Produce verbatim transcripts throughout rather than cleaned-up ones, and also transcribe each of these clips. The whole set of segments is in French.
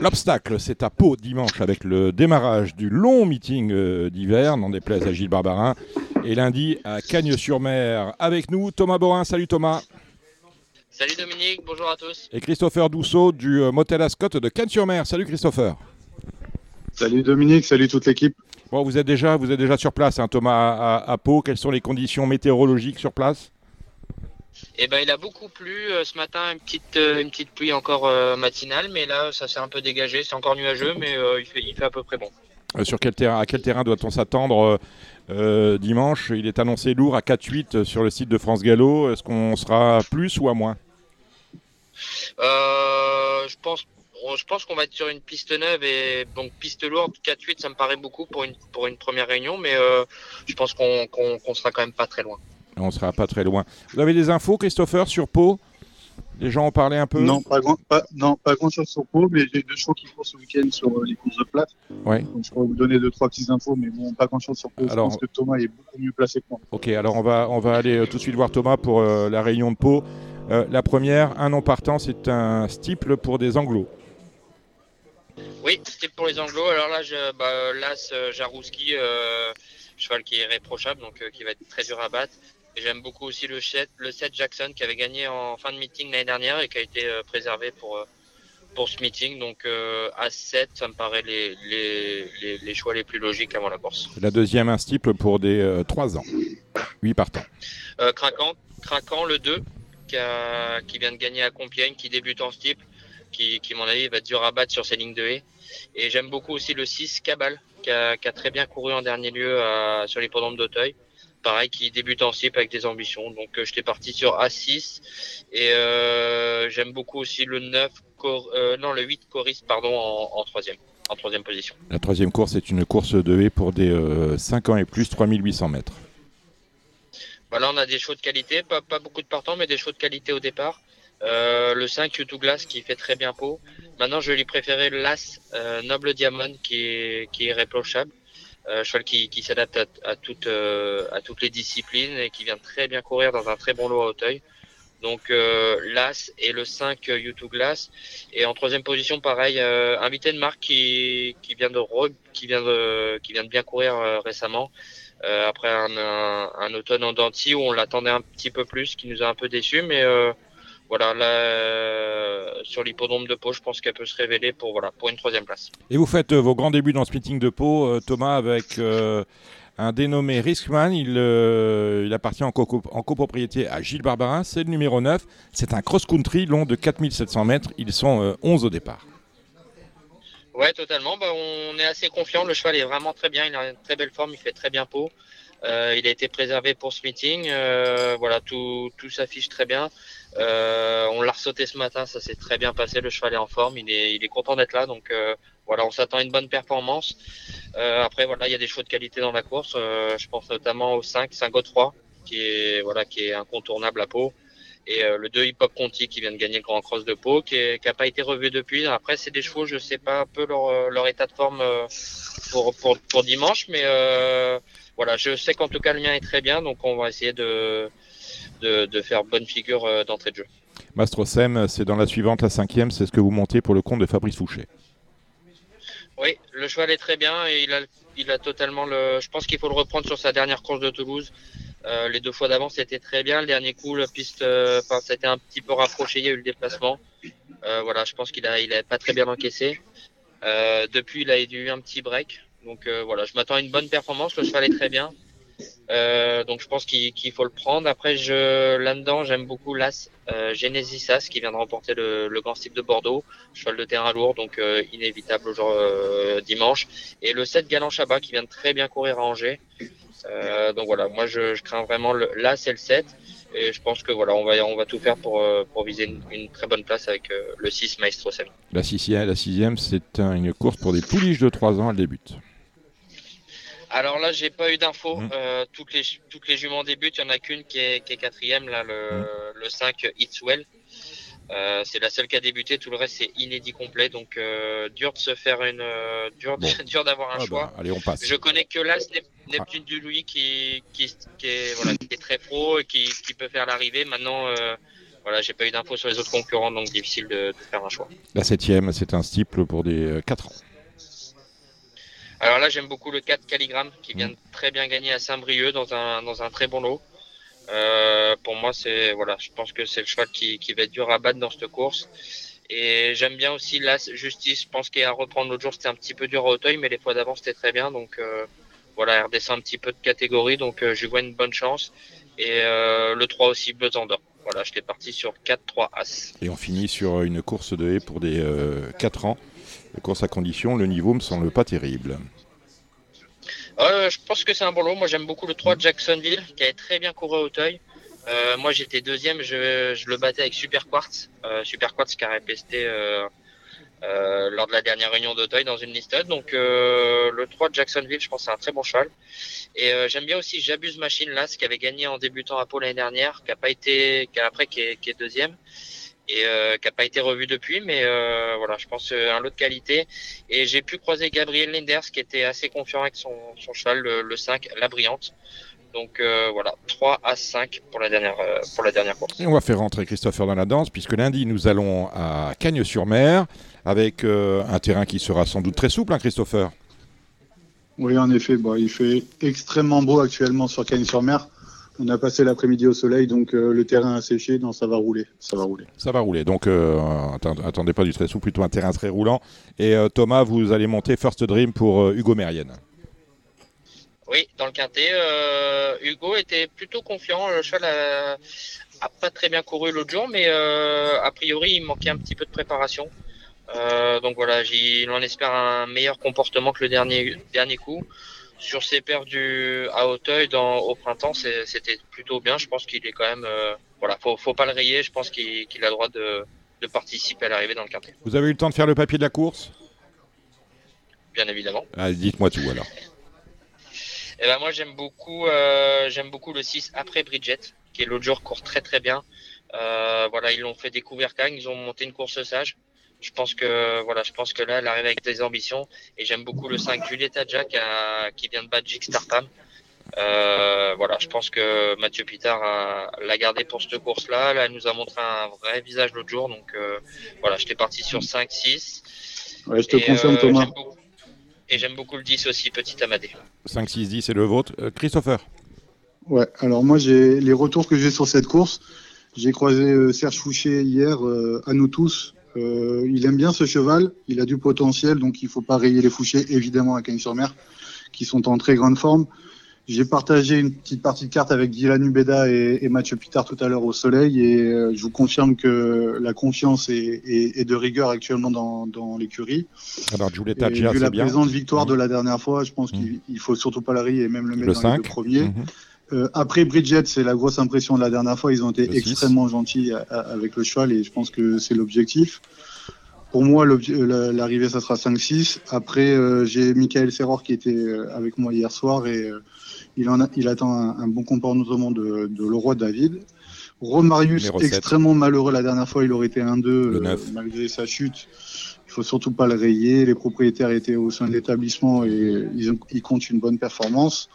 L'obstacle, c'est à Pau dimanche avec le démarrage du long meeting euh, d'hiver, n'en déplaise à Gilles Barbarin. Et lundi à Cagnes-sur-Mer. Avec nous, Thomas Beaurain. Salut Thomas. Salut Dominique, bonjour à tous. Et Christopher Doussot du euh, Motel Ascot de Cagnes-sur-Mer. Salut Christopher. Salut Dominique, salut toute l'équipe. Bon, vous êtes déjà, vous êtes déjà sur place, hein, Thomas, à, à, à Pau. Quelles sont les conditions météorologiques sur place ? Eh ben, il a beaucoup plu euh, ce matin, une petite, euh, une petite pluie encore euh, matinale, mais là ça s'est un peu dégagé, c'est encore nuageux, mais euh, il fait, il fait à peu près bon. Euh, sur quel terrain, à quel terrain doit-on s'attendre euh, dimanche ? Il est annoncé lourd à quatre huit sur le site de France Galop. Est-ce qu'on sera à plus ou à moins ? euh, Je pense. Je pense qu'on va être sur une piste neuve et donc piste lourde, quatre huit, ça me paraît beaucoup pour une, pour une première réunion, mais euh, je pense qu'on qu'on, qu'on sera quand même pas très loin. On sera pas très loin. Vous avez des infos, Christopher, sur Pau ? Les gens ont parlé un peu ? Non, pas grand, pas, non, pas grand chose sur Pau, mais j'ai deux shows qui courent ce week-end sur euh, les courses de plate. Ouais. Donc je pourrais vous donner deux, trois petites infos, mais bon, pas grand chose sur Pau. Alors, je pense que Thomas est beaucoup mieux placé que moi. Ok, alors on va, on va aller euh, tout de suite voir Thomas pour euh, la réunion de Pau. Euh, la première, un non partant, c'est un steeple pour des Anglos. Oui, c'était pour les Anglos. Alors là, je, bah, l'As euh, Jarouski, euh, cheval qui est irréprochable, donc euh, qui va être très dur à battre. Et j'aime beaucoup aussi le sept, le sept Jackson, qui avait gagné en fin de meeting l'année dernière et qui a été euh, préservé pour, euh, pour ce meeting. Donc euh, à sept, ça me paraît les, les, les, les choix les plus logiques avant la course. La deuxième, un steeple pour des euh, trois ans, huit partants. Euh, Krakan, Krakan, le deux, qui, a, qui vient de gagner à Compiègne, qui débute en steeple. Qui, qui, à mon avis, va être dur à battre sur ces lignes de haie. Et j'aime beaucoup aussi le six, Cabal, qui a, qui a très bien couru en dernier lieu à, sur l'hippodrome d'Auteuil. Pareil, qui débute en cible avec des ambitions. Donc, euh, j'étais parti sur A six. Et euh, j'aime beaucoup aussi le neuf, Cor, euh, non, le huit, Coris, pardon, en, en, troisième, en troisième position. La troisième course est une course de haie pour des euh, cinq ans et plus, trois mille huit cents mètres. Bah là, on a des chevaux de qualité. Pas, pas beaucoup de partants, mais des chevaux de qualité au départ. Euh, le cinq, U deux Glass, qui fait très bien Pau. Maintenant, je vais lui préférer l'As euh, Noble Diamond, qui est, qui est irréprochable. Euh, cheval qui, qui s'adapte à, à, toute, euh, à toutes les disciplines et qui vient très bien courir dans un très bon lot à Auteuil. Donc, euh, l'As et le cinq, U deux Glass. Et en troisième position, pareil, euh, invité de marque qui, qui, vient de re, qui, vient de, qui vient de bien courir euh, récemment. Euh, après un, un, un automne en denti où on l'attendait un petit peu plus, qui nous a un peu déçus, mais... Euh, Voilà, là, euh, sur l'hippodrome de Pau, je pense qu'elle peut se révéler pour, voilà, pour une troisième place. Et vous faites euh, vos grands débuts dans ce meeting de Pau, euh, Thomas, avec euh, un dénommé Riskman. Il, euh, il appartient en, co- en copropriété à Gilles Barbarin. C'est le numéro neuf. C'est un cross-country long de quatre mille sept cents mètres. Ils sont euh, onze au départ. Ouais, totalement. Bah, on est assez confiant. Le cheval est vraiment très bien. Il a une très belle forme. Il fait très bien Pau. Euh, il a été préservé pour ce meeting. Euh, voilà, tout, tout s'affiche très bien. Euh, on l'a ressauté ce matin, ça s'est très bien passé, le cheval est en forme, il est, il est content d'être là, donc euh, voilà, on s'attend à une bonne performance. Euh, après voilà, il y a des chevaux de qualité dans la course, euh, je pense notamment au cinq, cinq zéro trois, qui est voilà, qui est incontournable à Pau, et euh, le deux Hip Hop Conti qui vient de gagner le Grand Cross de Pau, qui n'a pas été revu depuis. Après c'est des chevaux, je sais pas un peu leur, leur état de forme euh, pour, pour, pour dimanche, mais euh, voilà, je sais qu'en tout cas le mien est très bien, donc on va essayer de... De, de faire bonne figure euh, d'entrée de jeu. Mastro Sem, c'est dans la suivante, la cinquième, c'est ce que vous montez pour le compte de Fabrice Fouché. Oui, le cheval est très bien et il a, il a totalement le... Je pense qu'il faut le reprendre sur sa dernière course de Toulouse. Euh, les deux fois d'avant, c'était très bien. Le dernier coup, la piste, euh, enfin, ça a été un petit peu rapproché, il y a eu le déplacement. Euh, voilà, je pense qu'il a, il a pas très bien encaissé. Euh, depuis, il a eu un petit break. Donc euh, voilà, je m'attends à une bonne performance. Le cheval est très bien. Euh, donc je pense qu'il, qu'il faut le prendre. Après je, là-dedans j'aime beaucoup l'As euh, Genesis As, qui vient de remporter le, le Grand Prix de Bordeaux, cheval de terrain lourd, donc euh, inévitable aujourd'hui, euh, dimanche, et le sept Galant Chabat qui vient de très bien courir à Angers. Euh, donc voilà, moi je, je crains vraiment le, l'As et le sept, et je pense que voilà, on va, on va tout faire pour, euh, pour viser une, une très bonne place avec euh, le six Maestro Samy. La sixième, la sixième, c'est une course pour des pouliches de trois ans, elle débute. Alors là, j'ai pas eu d'infos. Mmh. Euh, toutes les toutes les juments débutent. Il y en a qu'une qui est qui est quatrième là, le mmh. le cinq It's Well. Euh, c'est la seule qui a débuté. Tout le reste c'est inédit complet. Donc euh, dur de se faire une euh, dur bon. dur d'avoir un ah choix. Ben, allez, on passe. Je connais que l'As Neptune ah. du Louis qui qui qui est voilà qui est très pro et qui qui peut faire l'arrivée. Maintenant euh, Voilà, j'ai pas eu d'infos sur les autres concurrents, donc difficile de, de faire un choix. La septième, c'est un steeple pour des quatre ans. Alors là, j'aime beaucoup le quatre Calligramme qui vient de très bien gagner à Saint-Brieuc dans un, dans un très bon lot. Euh, pour moi, c'est voilà, je pense que c'est le cheval qui, qui va être dur à battre dans cette course. Et j'aime bien aussi l'As Justice. Je pense qu'il y a à reprendre l'autre jour, c'était un petit peu dur à Auteuil, mais les fois d'avant, c'était très bien. Donc euh, voilà, elle redescend un petit peu de catégorie. Donc euh, je lui vois une bonne chance. Et euh, le trois aussi, Bezandor. Voilà, je l'ai parti sur quatre trois As. Et on finit sur une course de haie pour des euh, quatre ans. La course à condition, le niveau me semble pas terrible. Euh, je pense que c'est un bon lot. Moi, j'aime beaucoup le trois de Jacksonville, qui avait très bien couru à Auteuil. Euh, moi, j'étais deuxième. Je, je le battais avec Super Quartz. Euh, Super Quartz qui a répesté euh, euh, lors de la dernière réunion d'Auteuil dans une liste. Donc, euh, le trois de Jacksonville, je pense que c'est un très bon cheval. Et euh, j'aime bien aussi J'abuse Machine, là, ce qui avait gagné en débutant à Pau l'année dernière, qui a pas été, qui a, après, qui est, qui est deuxième. Et euh, qui n'a pas été revu depuis, mais euh, voilà, je pense euh, un lot de qualité. Et j'ai pu croiser Gabriel Lenders, qui était assez confiant avec son, son cheval, le, le cinq, la brillante. Donc euh, voilà, trois à cinq pour la dernière euh, pour la dernière course. Et on va faire rentrer Christopher dans la danse, puisque lundi, nous allons à Cagnes-sur-Mer, avec euh, un terrain qui sera sans doute très souple, hein, Christopher ? Oui, en effet, bon, il fait extrêmement beau actuellement sur Cagnes-sur-Mer. On a passé l'après-midi au soleil, donc euh, le terrain a séché, donc ça va rouler, ça va rouler. Ça va rouler, donc euh, attendez pas du très souple, plutôt un terrain très roulant. Et euh, Thomas, vous allez monter First Dream pour euh, Hugo Mérienne. Oui, dans le quintet, euh, Hugo était plutôt confiant. Le cheval a, a pas très bien couru l'autre jour, mais euh, a priori, il manquait un petit peu de préparation. Euh, donc voilà, on espère un meilleur comportement que le dernier, dernier coup. Sur ses paires du à Auteuil dans au printemps, c'est, c'était plutôt bien. Je pense qu'il est quand même euh, voilà, faut faut pas le rayer. Je pense qu'il, qu'il a le droit de, de participer à l'arrivée dans le quartier. Vous avez eu le temps de faire le papier de la course ? Bien évidemment. Ah, dites-moi tout alors. Et ben moi j'aime beaucoup euh, j'aime beaucoup le six après Bridget, qui l'autre jour court très très bien. Euh, voilà, ils l'ont fait découvrir Cagnes, ils ont monté une course sage. Je pense que voilà, je pense que là, elle arrive avec des ambitions. Et j'aime beaucoup le cinq, Julieta Jack, à, qui vient de battre Jig Startam. Euh, voilà, je pense que Mathieu Pitard a, l'a gardé pour cette course-là. Là, elle nous a montré un vrai visage l'autre jour. Donc euh, voilà, j'étais parti sur cinq six. Ouais, je te et, confirme, euh, Thomas. J'aime beaucoup, et j'aime beaucoup le dix aussi, petit Amadé. cinq six dix, c'est le vôtre. Euh, Christopher ? Ouais, alors moi, j'ai les retours que j'ai sur cette course. J'ai croisé euh, Serge Fouché hier, euh, Anoutous. Euh, il aime bien ce cheval, il a du potentiel, donc il ne faut pas rayer les Fouchés, évidemment, à Cagnes-sur-Mer, qui sont en très grande forme. J'ai partagé une petite partie de carte avec Dylan Ubeda et, et Mathieu Pitard tout à l'heure au soleil, et euh, je vous confirme que la confiance est, est, est de rigueur actuellement dans, dans l'écurie. Alors, Julieta et, Gia, vu c'est la bien. Présente victoire mmh. de la dernière fois, je pense mmh. qu'il ne faut surtout pas la rayer, et même le mettre le dans cinq. Les deux premiers. Mmh. Euh, après Bridget, c'est la grosse impression de la dernière fois. Ils ont été le extrêmement six. Gentils à, à, avec le cheval et je pense que c'est l'objectif. Pour moi, la, l'arrivée, ça sera cinq six. Après, euh, j'ai Michael Serror qui était avec moi hier soir et euh, il, en a, il attend un, un bon comportement de, de Leroy David. Romarius, extrêmement malheureux la dernière fois. Il aurait été un deux euh, malgré sa chute. Il faut surtout pas le rayer. Les propriétaires étaient au sein de l'établissement et ils, ont, ils comptent une bonne performance.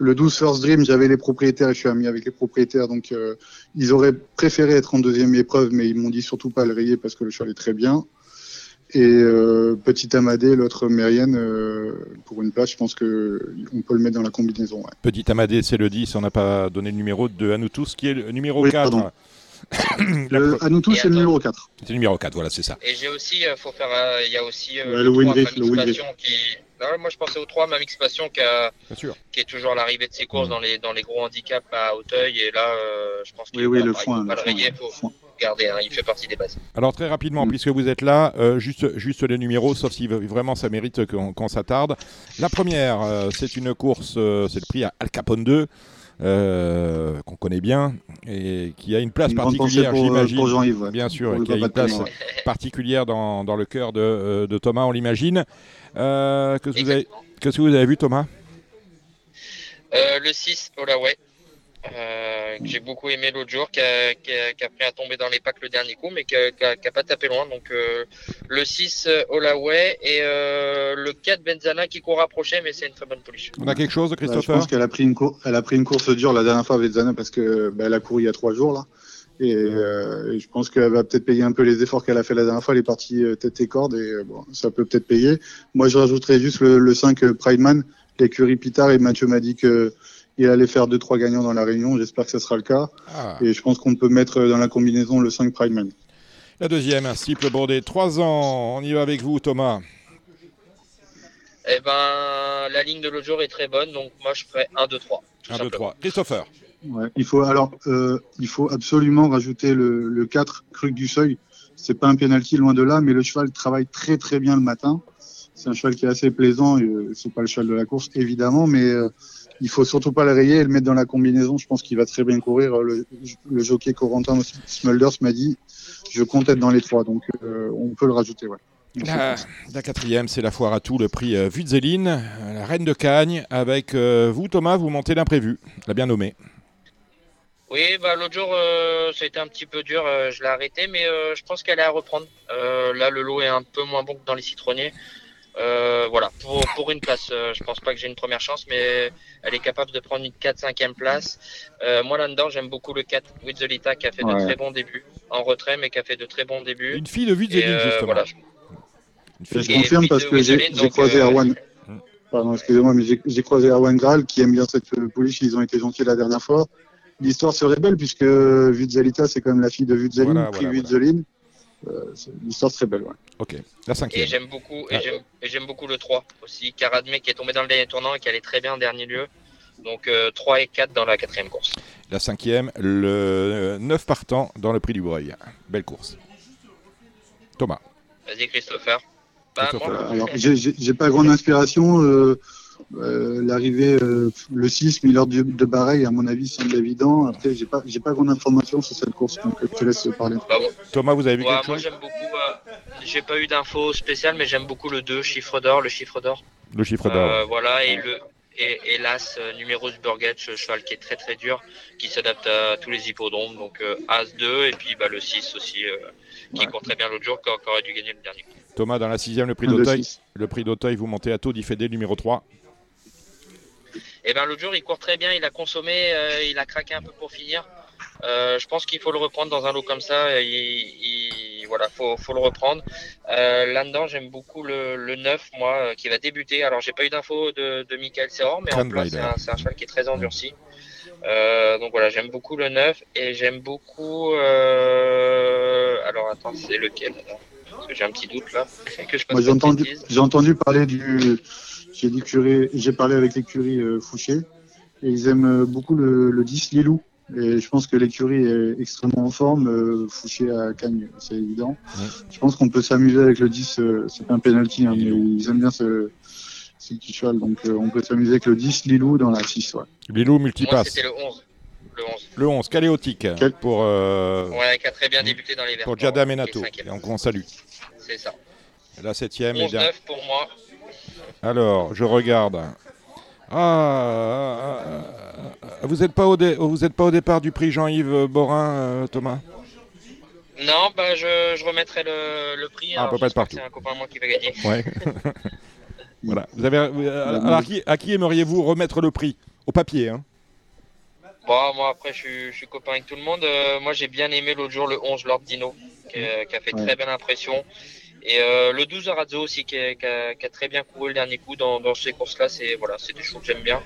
Le douze First Dream, j'avais les propriétaires et je suis ami avec les propriétaires, donc euh, ils auraient préféré être en deuxième épreuve, mais ils m'ont dit surtout pas le rayer parce que le cheval est très bien. Et euh, Petit Amadé, l'autre Mérienne, euh, pour une place, je pense qu'on peut le mettre dans la combinaison. Ouais. Petit Amadé, c'est le dix, on n'a pas donné le numéro de Anoutous, qui est le numéro oui, quatre. Pardon. Le, à nous tous, et c'est attends. Le numéro quatre. C'est le numéro quatre, voilà, c'est ça. Et j'ai aussi, il faut faire, euh, y a aussi euh, ouais, le Windé, le Windé. Qui... Moi, je pensais au trois, Mamix Passion, qui, a... qui est toujours à l'arrivée de ses courses mmh. dans, les, dans les gros handicaps à Auteuil. Et là, euh, je pense qu'il oui, oui, le foin, pas le rayer, il faut garder, hein, il fait partie des bases. Alors, très rapidement, mmh. puisque vous êtes là, euh, juste, juste les numéros, sauf si vraiment ça mérite qu'on, qu'on s'attarde. La première, euh, c'est une course, euh, c'est le prix à Al Capone deux. Euh, qu'on connaît bien et qui a une place une particulière, pour, j'imagine, pour Jean-Yves, ouais. bien sûr, et qui a une place ouais. particulière dans, dans le cœur de, de Thomas, on l'imagine. Euh, qu'est-ce, que vous avez, qu'est-ce que vous avez vu, Thomas ? euh, Le six, Olaoué, euh, que j'ai beaucoup aimé l'autre jour, qui a, qui, a, qui a pris à tomber dans les packs le dernier coup, mais qui n'a pas tapé loin. Donc euh, le six, Olaoué, et euh, le quatre, Benzana, qui court rapproché, mais c'est une très bonne police. On a quelque chose, Christopher ? Bah, je pense qu'elle a pris, une cour- elle a pris une course dure la dernière fois, Benzana, parce qu'elle bah, a couru il y a trois jours, là. Et, euh, et je pense qu'elle va peut-être payer un peu les efforts qu'elle a fait la dernière fois. Elle est partie euh, tête et corde, et euh, bon, ça peut peut-être payer. Moi, je rajouterais juste le, le cinq euh, Prideman, l'écurie Pitard, et Mathieu m'a dit que il allait faire deux trois gagnants dans la réunion. J'espère que ça sera le cas. Ah. Et je pense qu'on peut mettre dans la combinaison le cinq Prideman. La deuxième, un Steeple Bordé, trois ans. On y va avec vous, Thomas. Eh ben, la ligne de l'autre jour est très bonne, donc moi je ferai un, deux, trois. un, deux, trois. Christopher. Ouais, il faut alors, euh, il faut absolument rajouter le, le quatre, Cruc du Seuil. C'est pas un penalty, loin de là, mais le cheval travaille très très bien le matin. C'est un cheval qui est assez plaisant. Euh, c'est pas le cheval de la course, évidemment, mais euh, il faut surtout pas le rayer et le mettre dans la combinaison. Je pense qu'il va très bien courir. Le, le jockey Corentin aussi, Smulders, m'a dit, je compte être dans les trois, donc euh, on peut le rajouter, ouais. La, la quatrième, c'est la foire à tout, le prix euh, Wizzelita, la reine de Cagne. Avec euh, vous, Thomas, vous montez l'imprévu, l'a bien nommé. Oui, bah, l'autre jour, euh, c'était un petit peu dur, euh, je l'ai arrêté, mais euh, je pense qu'elle est à reprendre. Euh, là, le lot est un peu moins bon que dans les citronniers. Euh, voilà, pour, pour une place, euh, je pense pas que j'ai une première chance, mais elle est capable de prendre une quatrième, cinquième place. Euh, moi, là-dedans, j'aime beaucoup le quatre, Wizzelita, qui a fait ouais. de très bons débuts, en retrait, mais qui a fait de très bons débuts. Une fille de Wizzelita, euh, justement. Voilà, je... Je et confirme parce que j'ai, j'ai croisé Erwan. Euh... Pardon, excusez-moi, mais j'ai, j'ai croisé Erwan Graal qui aime bien cette pouliche. Ils ont été gentils la dernière fois. L'histoire serait belle puisque Wizzelita, c'est quand même la fille de Wizzelita, voilà, prix voilà, Wizzelita. Voilà. Euh, l'histoire serait belle, ouais. Ok. La cinquième. Et j'aime beaucoup, et ah. j'aime, et j'aime beaucoup le trois aussi. Karadmé qui est tombé dans le dernier tournant et qui allait très bien en dernier lieu. Donc euh, trois et quatre dans la quatrième course. La cinquième, le neuf partant dans le prix du Breuil. Belle course. Thomas. Vas-y, Christopher. Alors, j'ai, j'ai, j'ai pas grande inspiration. Euh, euh, l'arrivée, euh, le six, Miller de, de Bareil, à mon avis, semble évident. Après, j'ai pas, j'ai pas grande information sur cette course, donc je te laisse parler. Bah, bon. Thomas, vous avez vu ouais, quelque moi, chose ? Moi, j'aime beaucoup. Euh, j'ai pas eu d'infos spéciales, mais j'aime beaucoup le deux, chiffre d'or, le chiffre d'or. Le chiffre d'or. Euh, voilà, et le. Et hélas, Numerus Burgage, cheval qui est très très dur, qui s'adapte à tous les hippodromes, donc euh, As deux et puis bah, le six aussi, euh, qui ouais. compte très bien l'autre jour, qui aurait dû gagner le dernier. Thomas, dans la sixième, le prix d'Auteuil, le prix d'Auteuil, vous montez à taux d'Ifédé, numéro trois. Eh bien l'autre jour, il court très bien, il a consommé, euh, il a craqué un peu pour finir. Euh, je pense qu'il faut le reprendre dans un lot comme ça, il, il voilà, faut, faut le reprendre. Euh, là-dedans, j'aime beaucoup le, le neuf, moi, euh, qui va débuter. Alors, j'ai pas eu d'infos de, de Michael Seror, mais en plus, c'est un, c'est un cheval qui est très endurci. Euh, donc voilà, j'aime beaucoup le neuf et j'aime beaucoup... Euh... Alors, attends, c'est lequel alors ? Parce que j'ai un petit doute, là. que je moi, j'ai, entendu, j'ai entendu parler du... J'ai, dit curé... j'ai parlé avec l'écurie euh, Fouché et ils aiment beaucoup le, le dix, Lilou. Et je pense que l'écurie est extrêmement en forme. Euh, Fouché à Cagnes, c'est évident. Ouais. Je pense qu'on peut s'amuser avec le dix. Euh, c'est pas un penalty, hein, mais ils aiment bien ce, ce petit cheval. Donc euh, on peut s'amuser avec le dix, Lilou dans la six. Ouais. Lilou multipasse. Moi, c'était le onze. Le onze, le onze Caléotique. Quel... Pour, euh... ouais, qui a très bien débuté dans les verts. Pour Giada Menato. Et on, on salue. C'est ça. La septième. onze neuf bien... pour moi. Alors, je regarde. Ah, vous n'êtes pas, dé- pas au départ du prix Jean-Yves Beaurain, euh, Thomas ? Non, bah je, je remettrai le, le prix. Ah, on peut pas être partout. C'est un copain à moi qui va gagner. Ouais. Voilà. Vous avez, euh, alors, à qui, à qui aimeriez-vous remettre le prix ? Au papier, hein ? Bon, moi, après, je suis, je suis copain avec tout le monde. Euh, moi, j'ai bien aimé l'autre jour le onze, Lord Dino, qui, euh, qui a fait ouais. très belle impression. Et euh, le douze Arazzo aussi qui a, qui, a, qui a très bien couru le dernier coup dans, dans ces courses-là, c'est, voilà, c'est des choses que j'aime bien.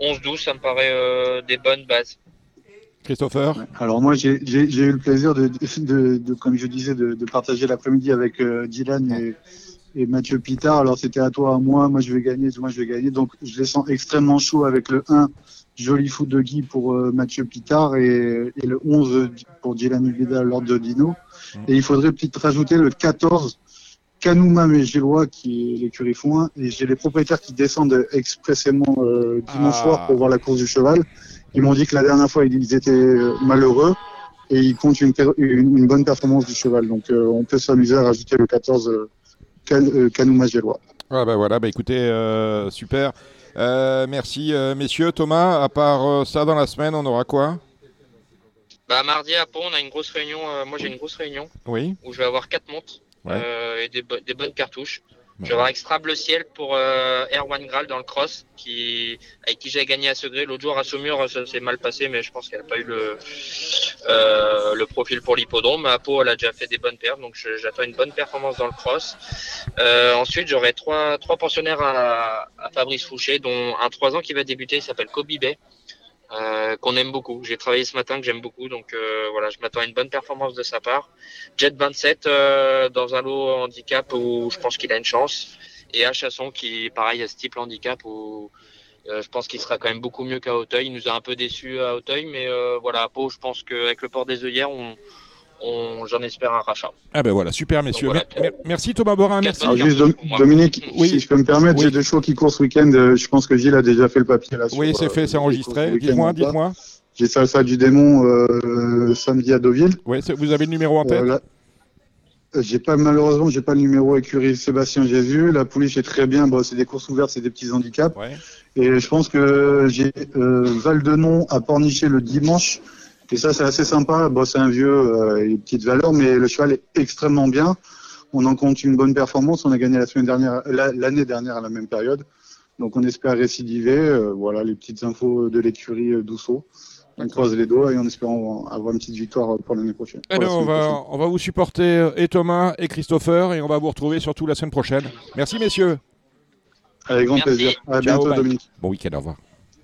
onze douze, ça me paraît euh, des bonnes bases. Christopher ? Alors moi, j'ai, j'ai, j'ai eu le plaisir, de, de, de, de, comme je disais, de, de partager l'après-midi avec euh, Dylan et, et Mathieu Pitard. Alors c'était à toi, à moi, moi je vais gagner, moi je vais gagner. Donc je les sens extrêmement chauds avec le un, Joli Fou de Guy pour euh, Mathieu Pitard et, et le onze pour Dylan Ubeda, Lord de Dino. Mmh. Et il faudrait peut-être rajouter le quatorze, Canouma et Gélois, qui est l'écurie Foin, et j'ai les propriétaires qui descendent expressément euh, dimanche ah. soir pour voir la course du cheval. Ils m'ont dit que la dernière fois, ils étaient malheureux, et ils comptent une, per- une, une bonne performance du cheval. Donc euh, on peut s'amuser à rajouter le quatorze, euh, Can- euh, Canouma et Gélois. Ah bah voilà, bah écoutez, euh, super. Euh, merci euh, messieurs. Thomas, à part euh, ça, dans la semaine, on aura quoi ? Bah mardi à Pau, on a une grosse réunion, euh, moi j'ai une grosse réunion oui. où je vais avoir quatre montres. Ouais. Euh, et des, bo- des bonnes cartouches. Je vais avoir extra bleu ciel pour euh, Erwan Graal dans le cross, qui avec qui j'ai gagné à Segré l'autre jour à Saumur. Ça s'est mal passé, mais je pense qu'elle n'a pas eu le euh, le profil pour l'hippodrome. À Pau, elle a déjà fait des bonnes perfs, donc je, j'attends une bonne performance dans le cross. Euh, ensuite, j'aurai trois trois pensionnaires à, à Fabrice Fouché, dont un trois ans qui va débuter. Il s'appelle Kobe Bay. Euh, qu'on aime beaucoup. J'ai travaillé ce matin, que j'aime beaucoup, donc euh, voilà, je m'attends à une bonne performance de sa part. Jet vingt-sept euh, dans un lot handicap où je pense qu'il a une chance, et à Chasson qui, pareil, à ce type handicap où euh, je pense qu'il sera quand même beaucoup mieux qu'à Auteuil. Il nous a un peu déçus à Auteuil, mais euh, voilà, à Pau, je pense qu'avec le port des œillères, on On, j'en espère un rachat. Ah ben voilà, super messieurs. Voilà. Mer- merci Thomas Beaurain. Merci. Alors juste Dom- Dominique, oui. Si je peux me permettre, oui. J'ai deux chevaux qui courent ce week-end. Je pense que Gilles a déjà fait le papier là. Oui, sur, c'est fait, euh, c'est enregistré. Ce dites-moi, dites-moi. J'ai Salsa du Démon euh, samedi à Deauville. Oui, vous avez le numéro en tête euh, J'ai pas malheureusement, j'ai pas le numéro écurie Sébastien Jésus. La pouliche est très bien. Bon, c'est des courses ouvertes, c'est des petits handicaps. Ouais. Et je pense que j'ai euh, Val-de-Non à Pornichet le dimanche. Et ça, c'est assez sympa. Bon, c'est un vieux, euh, il a une petite valeur, mais le cheval est extrêmement bien. On en compte une bonne performance. On a gagné la semaine dernière, la, l'année dernière à la même période. Donc, on espère récidiver. Euh, voilà les petites infos de l'écurie euh, Doussot. On croise les doigts et on espère avoir une petite victoire pour l'année prochaine. Et pour on, va, prochaine. on va vous supporter, et Thomas, et Christopher, et on va vous retrouver surtout la semaine prochaine. Merci, messieurs. Avec grand Merci. plaisir. À Ciao, bientôt, bye. Dominique. Bon week-end, au revoir.